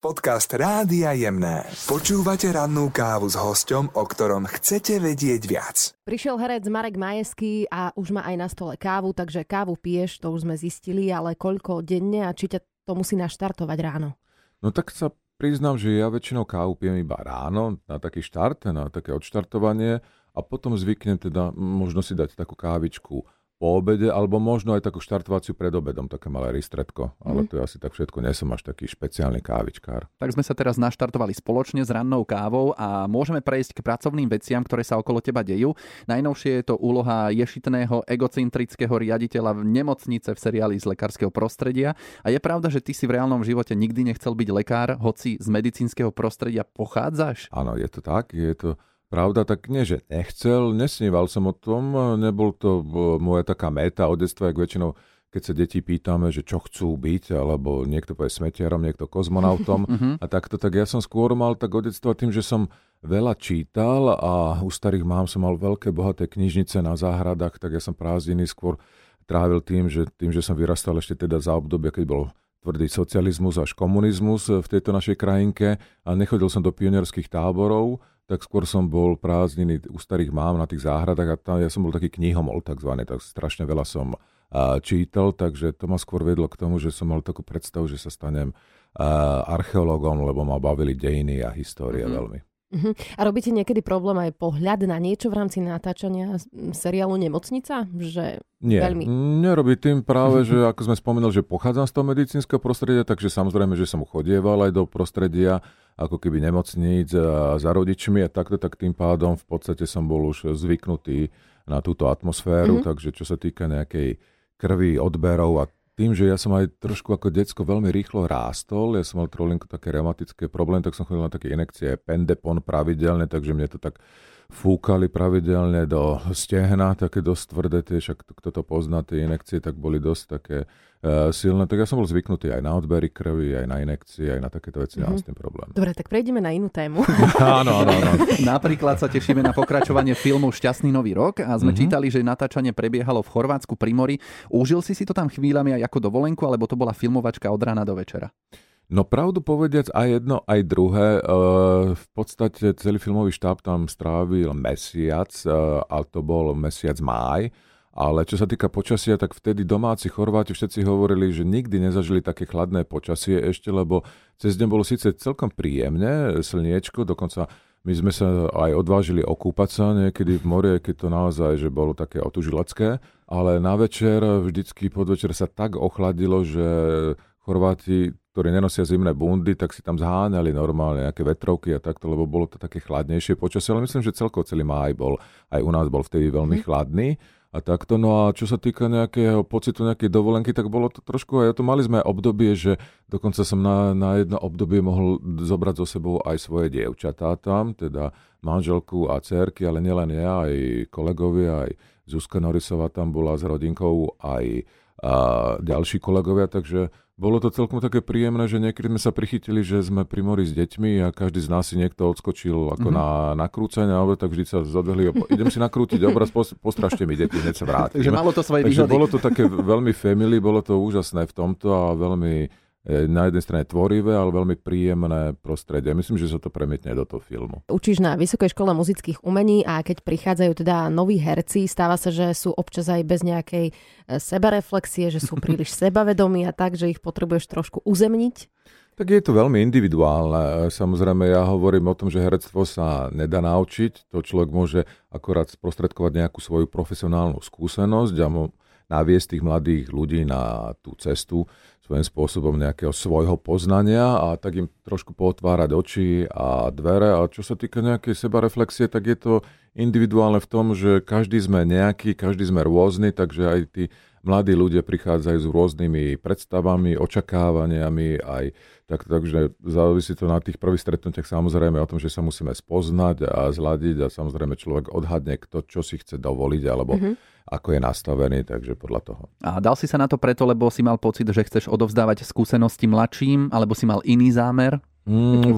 Podcast Rádia Jemné. Počúvate rannú kávu s hosťom, o ktorom chcete vedieť viac. Prišiel herec Marek Majeský a už má aj na stole kávu, takže kávu piješ, to už sme zistili, ale koľko denne a či ťa to musí naštartovať ráno? No tak sa priznám, že ja väčšinou kávu pijem iba ráno, na taký štart, na také odštartovanie a potom zvyknem teda možno si dať takú kávičku po obede, alebo možno aj takú štartovaciu pred obedom, také malé ristretko. Ale to je asi tak všetko, nie som až taký špeciálny kávičkár. Tak sme sa teraz naštartovali spoločne s rannou kávou a môžeme prejsť k pracovným veciam, ktoré sa okolo teba dejú. Najnovšie je to úloha ješitného, egocentrického riaditeľa v nemocnice v seriáli z lekárskeho prostredia. A je pravda, že ty si v reálnom živote nikdy nechcel byť lekár, hoci z medicínskeho prostredia pochádzaš? Áno, je to tak, je to... Pravda, tak nie, že nechcel, nesníval som o tom, nebol to moja taká meta od detstva, jak väčšinou, keď sa deti pýtame, že čo chcú byť, alebo niekto povie smetiarom, niekto kozmonautom a takto, tak ja som skôr mal tak od detstva tým, že som veľa čítal a u starých mám som mal veľké bohaté knižnice na záhradách, tak ja som prázdniny skôr trávil tým, že som vyrastal ešte teda za obdobie, keď bol tvrdý socializmus až komunizmus v tejto našej krajinke a nechodil som do pionierských táborov, tak skôr som bol prázdniny u starých mám na tých záhradách a tam, ja som bol taký knihomol takzvaný, tak strašne veľa som čítal, takže to ma skôr vedlo k tomu, že som mal takú predstavu, že sa stanem archeológom, lebo ma bavili dejiny a história veľmi. A robíte niekedy problém aj pohľad na niečo v rámci natáčania seriálu Nemocnica? Že nie, veľmi... nerobí tým práve, že ako sme spomínali, že pochádzam z toho medicínskeho prostredia, takže samozrejme, že som chodieval aj do prostredia ako keby nemocníc za rodičmi a takto, tak tým pádom v podstate som bol už zvyknutý na túto atmosféru, takže čo sa týka nejakej krvi, odberov a tým, že ja som aj trošku ako decko veľmi rýchlo rástol, ja som mal trolinku také reumatické problémy, tak som chodil na také inekcie pendepon pravidelne, takže mne to tak fúkali pravidelne do stehna, také dosť tvrdé, však kto to pozná, tie inekcie tak boli dosť také silné, tak ja som bol zvyknutý aj na odbery krvi, aj na inekcie, aj na takéto veci, nemám s tým problém. Dobre, tak prejdeme na inú tému. Áno. Napríklad sa tešíme na pokračovanie filmu Šťastný nový rok a sme čítali, že natáčanie prebiehalo v Chorvátsku pri mori. Užil si to tam chvíľami aj ako dovolenku, alebo to bola filmovačka od rána do večera? No pravdu povediac aj jedno, aj druhé. V podstate celý filmový štáb tam strávil mesiac, a to bol mesiac máj. Ale čo sa týka počasia, tak vtedy domáci Chorváti všetci hovorili, že nikdy nezažili také chladné počasie ešte, lebo cez deň bolo síce celkom príjemne, slniečko, dokonca my sme sa aj odvážili okúpať sa niekedy v mori, keď to naozaj že bolo také otužilecké, ale na večer, vždycky podvečer sa tak ochladilo, že Chorváti, ktorí nenosia zimné bundy, tak si tam zháňali normálne nejaké vetrovky a takto, lebo bolo to také chladnejšie počasie, ale myslím, že celkovo celý máj bol, aj u nás bol vtedy veľmi chladný. A takto, no a čo sa týka nejakého pocitu, nejakej dovolenky, tak bolo to trošku, aj to mali sme obdobie, že dokonca som na jedno obdobie mohol zobrať so sebou aj svoje dievčatá tam, teda manželku a dcerky, ale nielen ja, aj kolegovia, aj Zuzka Norisová tam bola s rodinkou, aj ďalší kolegovia, takže bolo to celkom také príjemné, že niekedy sme sa prichytili, že sme pri mori s deťmi a každý z nás si niekto odskočil ako na nakrúcenie, ale tak vždy sa zadvihli, idem si nakrútiť obraz, postrašte mi deti, hneď sa vrátim. Takže malo to svoje výhody. Takže bolo to také veľmi family, bolo to úžasné v tomto a veľmi na jednej strane tvorivé, ale veľmi príjemné prostredie. Myslím, že sa to premietne do toho filmu. Učíš na Vysokej škole muzických umení a keď prichádzajú teda noví herci, stáva sa, že sú občas aj bez nejakej sebareflexie, že sú príliš sebavedomí a tak, že ich potrebuješ trošku uzemniť? Tak je to veľmi individuálne. Samozrejme, ja hovorím o tom, že herectvo sa nedá naučiť. To človek môže akorát sprostredkovať nejakú svoju profesionálnu skúsenosť a naviesť tých mladých ľudí na tú cestu svojím spôsobom nejakého svojho poznania a tak im trošku pootvárať oči a dvere. A čo sa týka nejakej sebareflexie, tak je to individuálne v tom, že každý sme nejaký, každý sme rôzny, takže aj tí mladí ľudia prichádzajú s rôznymi predstavami, očakávaniami, aj tak, takže závisí to na tých prvých stretnutiach samozrejme o tom, že sa musíme spoznať a zladiť a samozrejme človek odhadne kto, čo si chce dovoliť alebo ako je nastavený, takže podľa toho. A dal si sa na to preto, lebo si mal pocit, že chceš odovzdávať skúsenosti mladším, alebo si mal iný zámer?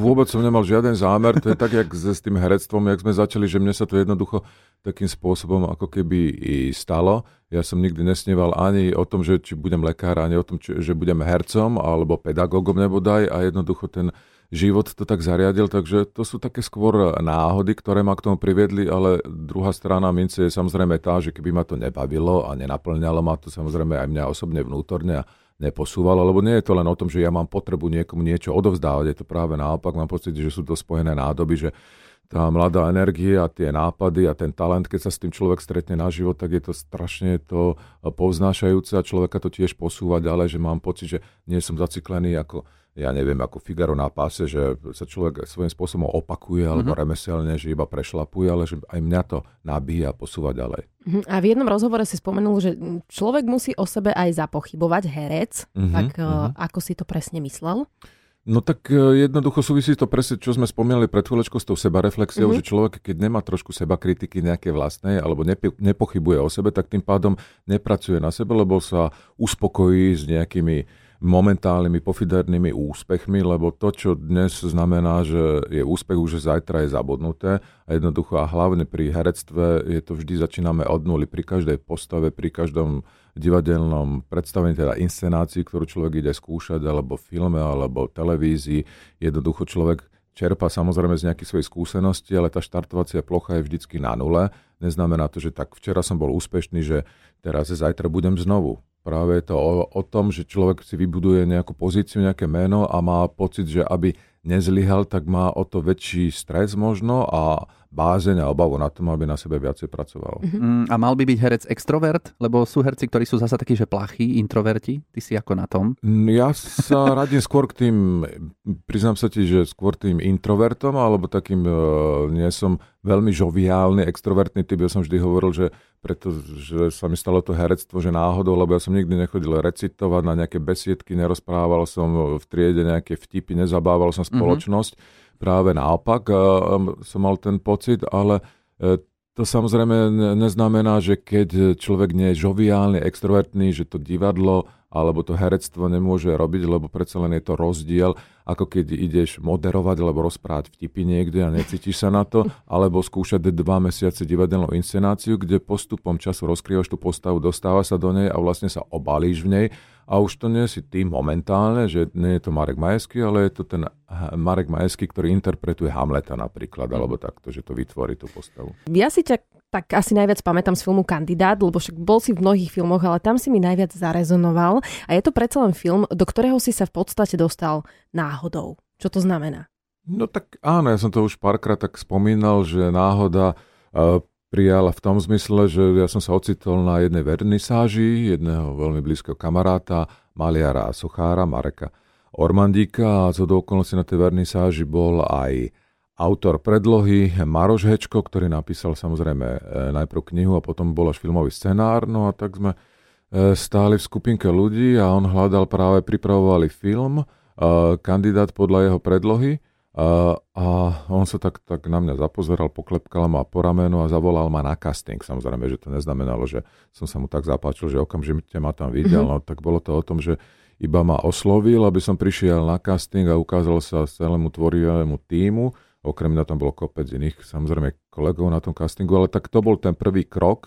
Vôbec som nemal žiaden zámer. To je tak, jak s tým herectvom, jak sme začali, že mne sa to jednoducho takým spôsobom ako keby i stalo. Ja som nikdy nesníval ani o tom, že či budem lekár, ani o tom, že budem hercom alebo pedagógom nebodaj, a jednoducho ten život to tak zariadil, takže to sú také skôr náhody, ktoré ma k tomu priviedli, ale druhá strana mince je samozrejme tá, že keby ma to nebavilo a nenapĺňalo ma to samozrejme aj mňa osobne vnútorne a neposúvalo, lebo nie je to len o tom, že ja mám potrebu niekomu niečo odovzdávať, je to práve naopak, mám pocit, že sú to spojené nádoby, že tá mladá energia a tie nápady a ten talent, keď sa s tým človek stretne na život, tak je to strašne to povznášajúce a človeka to tiež posúva ďalej, že mám pocit, že nie som zaciklený ako, ja neviem, ako Figaro na páse, že sa človek svojím spôsobom opakuje alebo remeselne, že iba prešlapuje, ale že aj mňa to nabíja a posúva ďalej. A v jednom rozhovore si spomenul, že človek musí o sebe aj zapochybovať, herec, tak ako si to presne myslel? No tak jednoducho súvisí to presne, čo sme spomínali pred chvíľočkou s tou sebareflexiou, že človek, keď nemá trošku sebakritiky nejaké vlastnej alebo nepochybuje o sebe, tak tým pádom nepracuje na sebe, lebo sa uspokojí s nejakými momentálnymi pofidernými úspechmi, lebo to, čo dnes znamená, že je úspech, už zajtra je zabudnuté a jednoducho a hlavne pri herectve je to vždy začíname od nuly pri každej postave, pri každom divadelnom predstavení, teda inscenácii, ktorú človek ide skúšať, alebo filme, alebo televízii. Jednoducho človek čerpa samozrejme z nejakých svojich skúseností, ale tá štartovacia plocha je vždycky na nule. Neznamená to, že tak včera som bol úspešný, že teraz zajtra budem znovu. Práve je to o tom, že človek si vybuduje nejakú pozíciu, nejaké meno a má pocit, že aby nezlyhal, tak má o to väčší stres možno a bázeň a obavu na tom, aby na sebe viacej pracoval. A mal by byť herec extrovert? Lebo sú herci, ktorí sú zasa takí, že plachí, introverti. Ty si ako na tom? Ja sa radím skôr k tým, priznám sa ti, že skôr tým introvertom, alebo takým, nie som veľmi žoviálny, extrovertný typ. Ja som vždy hovoril, že pretože sa mi stalo to herectvo, že náhodou, lebo ja som nikdy nechodil recitovať na nejaké besiedky, nerozprával som v triede nejaké vtipy, nezabával som spoločnosť. Práve naopak som mal ten pocit, ale to samozrejme neznamená, že keď človek nie je žoviálny, extrovertný, že to divadlo alebo to herectvo nemôže robiť, lebo predsa len je to rozdiel, ako keď ideš moderovať alebo rozprávať vtipy niekde a necítiš sa na to, alebo skúšať 2 mesiace divadelnú inscenáciu, kde postupom času rozkrývaš tú postavu, dostávaš sa do nej a vlastne sa obalíš v nej. A už to nie si ty momentálne, že nie je to Marek Majeský, ale je to ten Marek Majeský, ktorý interpretuje Hamleta napríklad, alebo takto, že to vytvorí tú postavu. Ja si ťa tak asi najviac pamätám z filmu Kandidát, lebo však bol si v mnohých filmoch, ale tam si mi najviac zarezonoval. A je to predsa len film, do ktorého si sa v podstate dostal náhodou. Čo to znamená? No tak áno, ja som to už párkrát tak spomínal, že náhoda prijala v tom zmysle, že ja som sa ocitol na jednej vernisáži jedného veľmi blízkeho kamaráta, maliara a sochára Mareka Ormandíka, a zo do okolnosti na tej vernisáži bol aj autor predlohy Maroš Hečko, ktorý napísal samozrejme najprv knihu a potom bol až filmový scenár. No a tak sme stáli v skupinke ľudí a on hľadal, práve pripravovali film Kandidát podľa jeho predlohy. A on sa tak na mňa zapozeral, poklepkal ma po ramenu a zavolal ma na casting. Samozrejme, že to neznamenalo, že som sa mu tak zapáčil, že okamžite ma tam videl. No, tak bolo to o tom, že iba ma oslovil, aby som prišiel na casting a ukázal sa celému tvorivému tímu. Okrem mňa tam bolo kopec iných, samozrejme, kolegov na tom castingu, ale tak to bol ten prvý krok,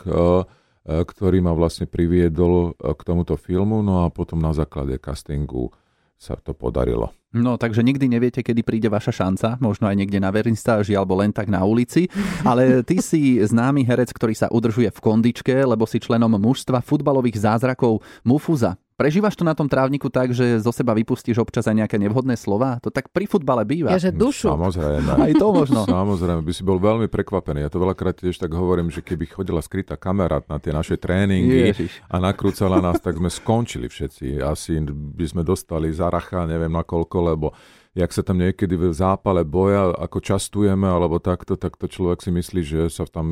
ktorý ma vlastne priviedol k tomuto filmu. No a potom na základe castingu sa to podarilo. No, takže nikdy neviete, kedy príde vaša šanca, možno aj niekde na vernistáži alebo len tak na ulici, ale ty si známy herec, ktorý sa udržuje v kondičke, lebo si členom mužstva futbalových zázrakov Mufuza. Prežívaš to na tom trávniku tak, že zo seba vypustíš občas aj nejaké nevhodné slová? To tak pri futbale býva. Ja, že dušu. Samozrejme. Aj to možno. Samozrejme, by si bol veľmi prekvapený. Ja to veľakrát tiež tak hovorím, že keby chodila skrytá kamera na tie naše tréningy a nakrúcala nás, tak sme skončili všetci. Asi by sme dostali zaracha, neviem na koľko, lebo jak sa tam niekedy v zápale boja, ako častujeme, alebo takto, tak to človek si myslí, že sa tam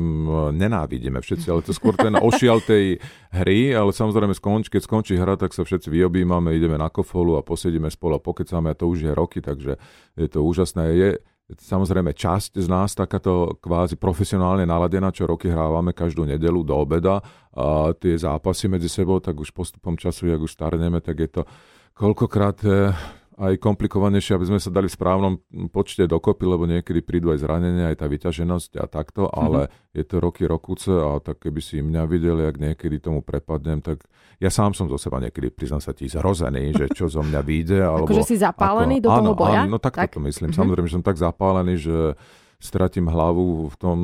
nenávidíme všetci, ale to skôr ten ošial tej hry, ale samozrejme keď skončí hra, tak sa všetci vyobímame, ideme na kofolu a posiedíme spolu a pokecáme, a to už je roky, takže je to úžasné. Je samozrejme časť z nás takáto kvázi profesionálne naladená, čo roky hrávame každú nedeľu do obeda a tie zápasy medzi sebou, tak už postupom času, jak už starneme, tak je to koľkokrát aj komplikovanejšie, aby sme sa dali v správnom počte dokopy, lebo niekedy prídu aj zranenia, aj tá vyťaženosť a takto, ale je to roky rokuce a tak keby si mňa videli, ak niekedy tomu prepadnem, tak ja sám som zo seba niekedy, priznám sa ti, zrozený, že čo zo mňa vyjde. Akože si zapálený do toho boja? Áno, takto to myslím. Samozrejme, že som tak zapálený, že stratím hlavu v tom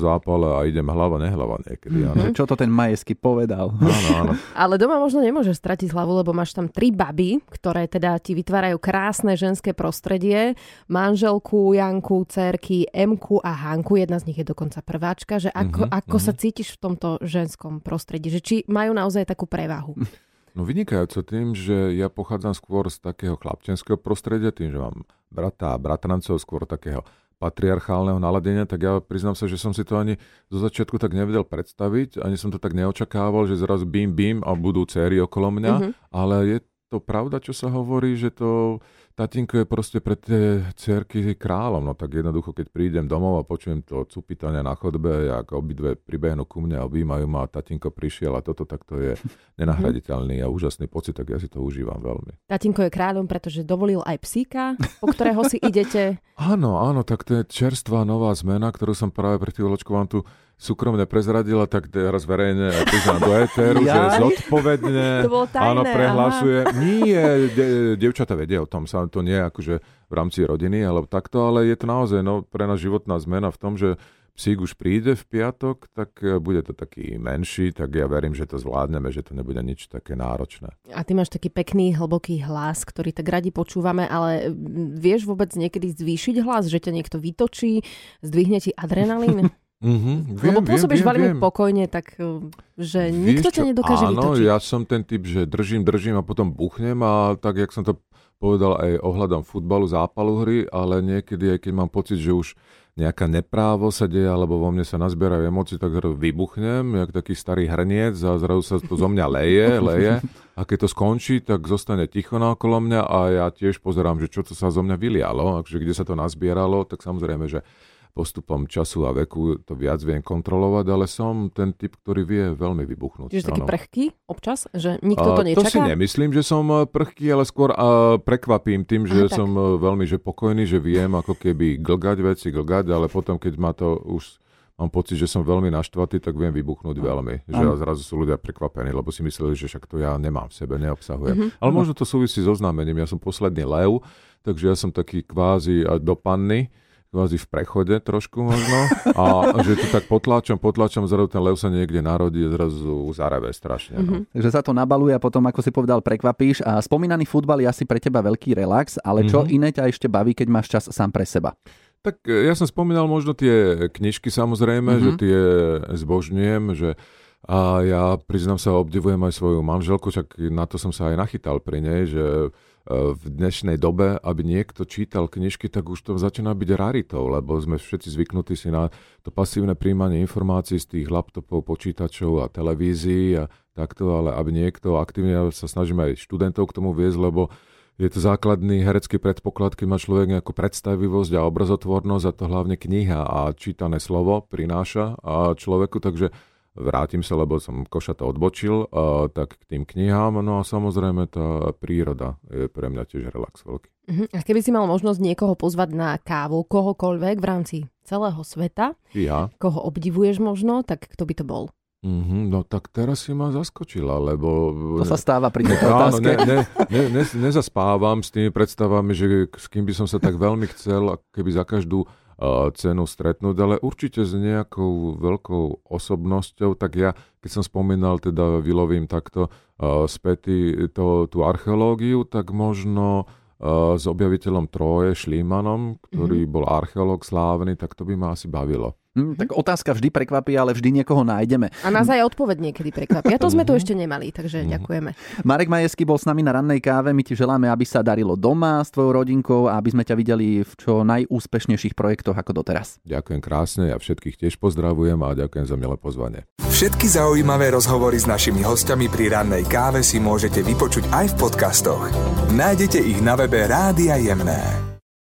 zápale a idem hlava, nehlava niekedy. Mm-hmm. Čo to ten Majeský povedal. Áno, áno. Ale doma možno nemôžeš stratiť hlavu, lebo máš tam 3 baby, ktoré teda ti vytvárajú krásne ženské prostredie. Manželku, Janku, dcerky, Emku a Hanku. Jedna z nich je dokonca prváčka. Že ako sa cítiš v tomto ženskom prostredí? Že či majú naozaj takú prevahu? No vynikajúco tým, že ja pochádzam skôr z takého chlapčenského prostredia, tým, že mám brata a bratrancov, skôr takého patriarchálneho naladenia, tak ja priznám sa, že som si to ani zo začiatku tak nevedel predstaviť, ani som to tak neočakával, že zrazu bím a budú céry okolo mňa, ale je to pravda, čo sa hovorí, že to tatínko je proste pre tie cérky kráľom, no tak jednoducho, keď prídem domov a počujem to cupitanie na chodbe, jak obidve pribehnú ku mne a objímajú ma a tatínko prišiel a toto, tak to je nenahraditeľný a úžasný pocit, tak ja si to užívam veľmi. Tatínko je kráľom, pretože dovolil aj psíka, po ktorého si idete. Áno, tak to je čerstvá nová zmena, ktorú som práve pre tým Ločko vám tu súkromne prezradila, tak teraz verejne aj priznám do éteru, že zodpovedne áno, prehlasuje. Nie, dievčatá vedia o tom, sa to nie je akože v rámci rodiny, alebo takto, ale je to naozaj pre nás životná zmena v tom, že psík už príde v piatok, tak bude to taký menší, tak ja verím, že to zvládneme, že to nebude nič také náročné. A ty máš taký pekný, hlboký hlas, ktorý tak radi počúvame, ale vieš vôbec niekedy zvýšiť hlas, že ťa niekto vytočí, zdvihne ti adrenalín? Lebo pôsobíš veľmi pokojne, tak že nikto ťa nedokáže vytočiť. Áno, ja som ten typ, že držím a potom buchnem a tak, jak som to povedal aj ohľadom futbalu, zápalu hry, ale niekedy aj keď mám pocit, že už nejaká neprávo sa deje, alebo vo mne sa nazbierajú emócie, tak zrazu vybuchnem, jak taký starý hrniec a zrazu sa to zo mňa leje a keď to skončí, tak zostane ticho naokolo mňa a ja tiež pozerám, že čo to sa zo mňa vylialo, takže kde sa to nazbieralo, tak samozrejme, že postupom času a veku to viac viem kontrolovať, ale som ten typ, ktorý vie veľmi vybuchnúť. Čiže taký prchký občas? Že nikto to nečaká? To si nemyslím, že som prchký, ale skôr prekvapím tým, že som veľmi že pokojný, že viem ako keby glgať veci, ale potom, keď ma to už mám pocit, že som veľmi naštvatý, tak viem vybuchnúť veľmi. Že zrazu sú ľudia prekvapení, lebo si mysleli, že však to ja nemám v sebe, neobsahujem. Ale možno to súvisí so znamením. Ja som posledný lev, takže ja som taký kvázi do panny. Kvázi v prechode trošku možno a že to tak potláčam, zrazu ten lev sa niekde narodí a zrazu zareve strašne. No. Takže sa to nabaluje a potom, ako si povedal, prekvapíš a spomínaný futbal je asi pre teba veľký relax, ale čo iné ťa ešte baví, keď máš čas sám pre seba? Tak ja som spomínal možno tie knižky samozrejme, že tie zbožňujem, že a ja priznám sa, obdivujem aj svoju manželku, však na to som sa aj nachytal pri nej, že v dnešnej dobe, aby niekto čítal knižky, tak už to začína byť raritou, lebo sme všetci zvyknutí si na to pasívne príjmanie informácií z tých laptopov, počítačov a televízií a takto, ale aby niekto aktívne, sa snažíme aj študentov k tomu viesť, lebo je to základný herecký predpoklad, keď má človek nejakú predstavivosť a obrazotvornosť a to hlavne kniha a čítané slovo prináša človeku, takže vrátim sa, lebo som košato odbočil, tak k tým knihám, no a samozrejme tá príroda je pre mňa tiež relax veľký. A keby si mal možnosť niekoho pozvať na kávu, kohokoľvek v rámci celého sveta, koho obdivuješ možno, tak kto by to bol? No tak teraz si ma zaskočila, lebo... To sa stáva pri tej otázke. Nezaspávam s tými predstavami, že s kým by som sa tak veľmi chcel, keby za každú cenu stretnúť, ale určite s nejakou veľkou osobnosťou, tak ja, keď som spomínal, teda vylovím takto späty tú archeológiu, tak možno s objaviteľom Tróje, Šlímanom, ktorý bol archeológ slávny, tak to by ma asi bavilo. Tak otázka vždy prekvapí, ale vždy niekoho nájdeme. A nás aj odpoveď niekedy prekvapí. A to sme tu ešte nemali, takže ďakujeme. Marek Majeský bol s nami na rannej káve. My ti želáme, aby sa darilo doma s tvojou rodinkou a aby sme ťa videli v čo najúspešnejších projektoch ako doteraz. Ďakujem krásne a všetkých tiež pozdravujem a ďakujem za milé pozvanie. Všetky zaujímavé rozhovory s našimi hosťami pri rannej káve si môžete vypočuť aj v podcastoch. Nájdete ich na webe Rádia Jemné.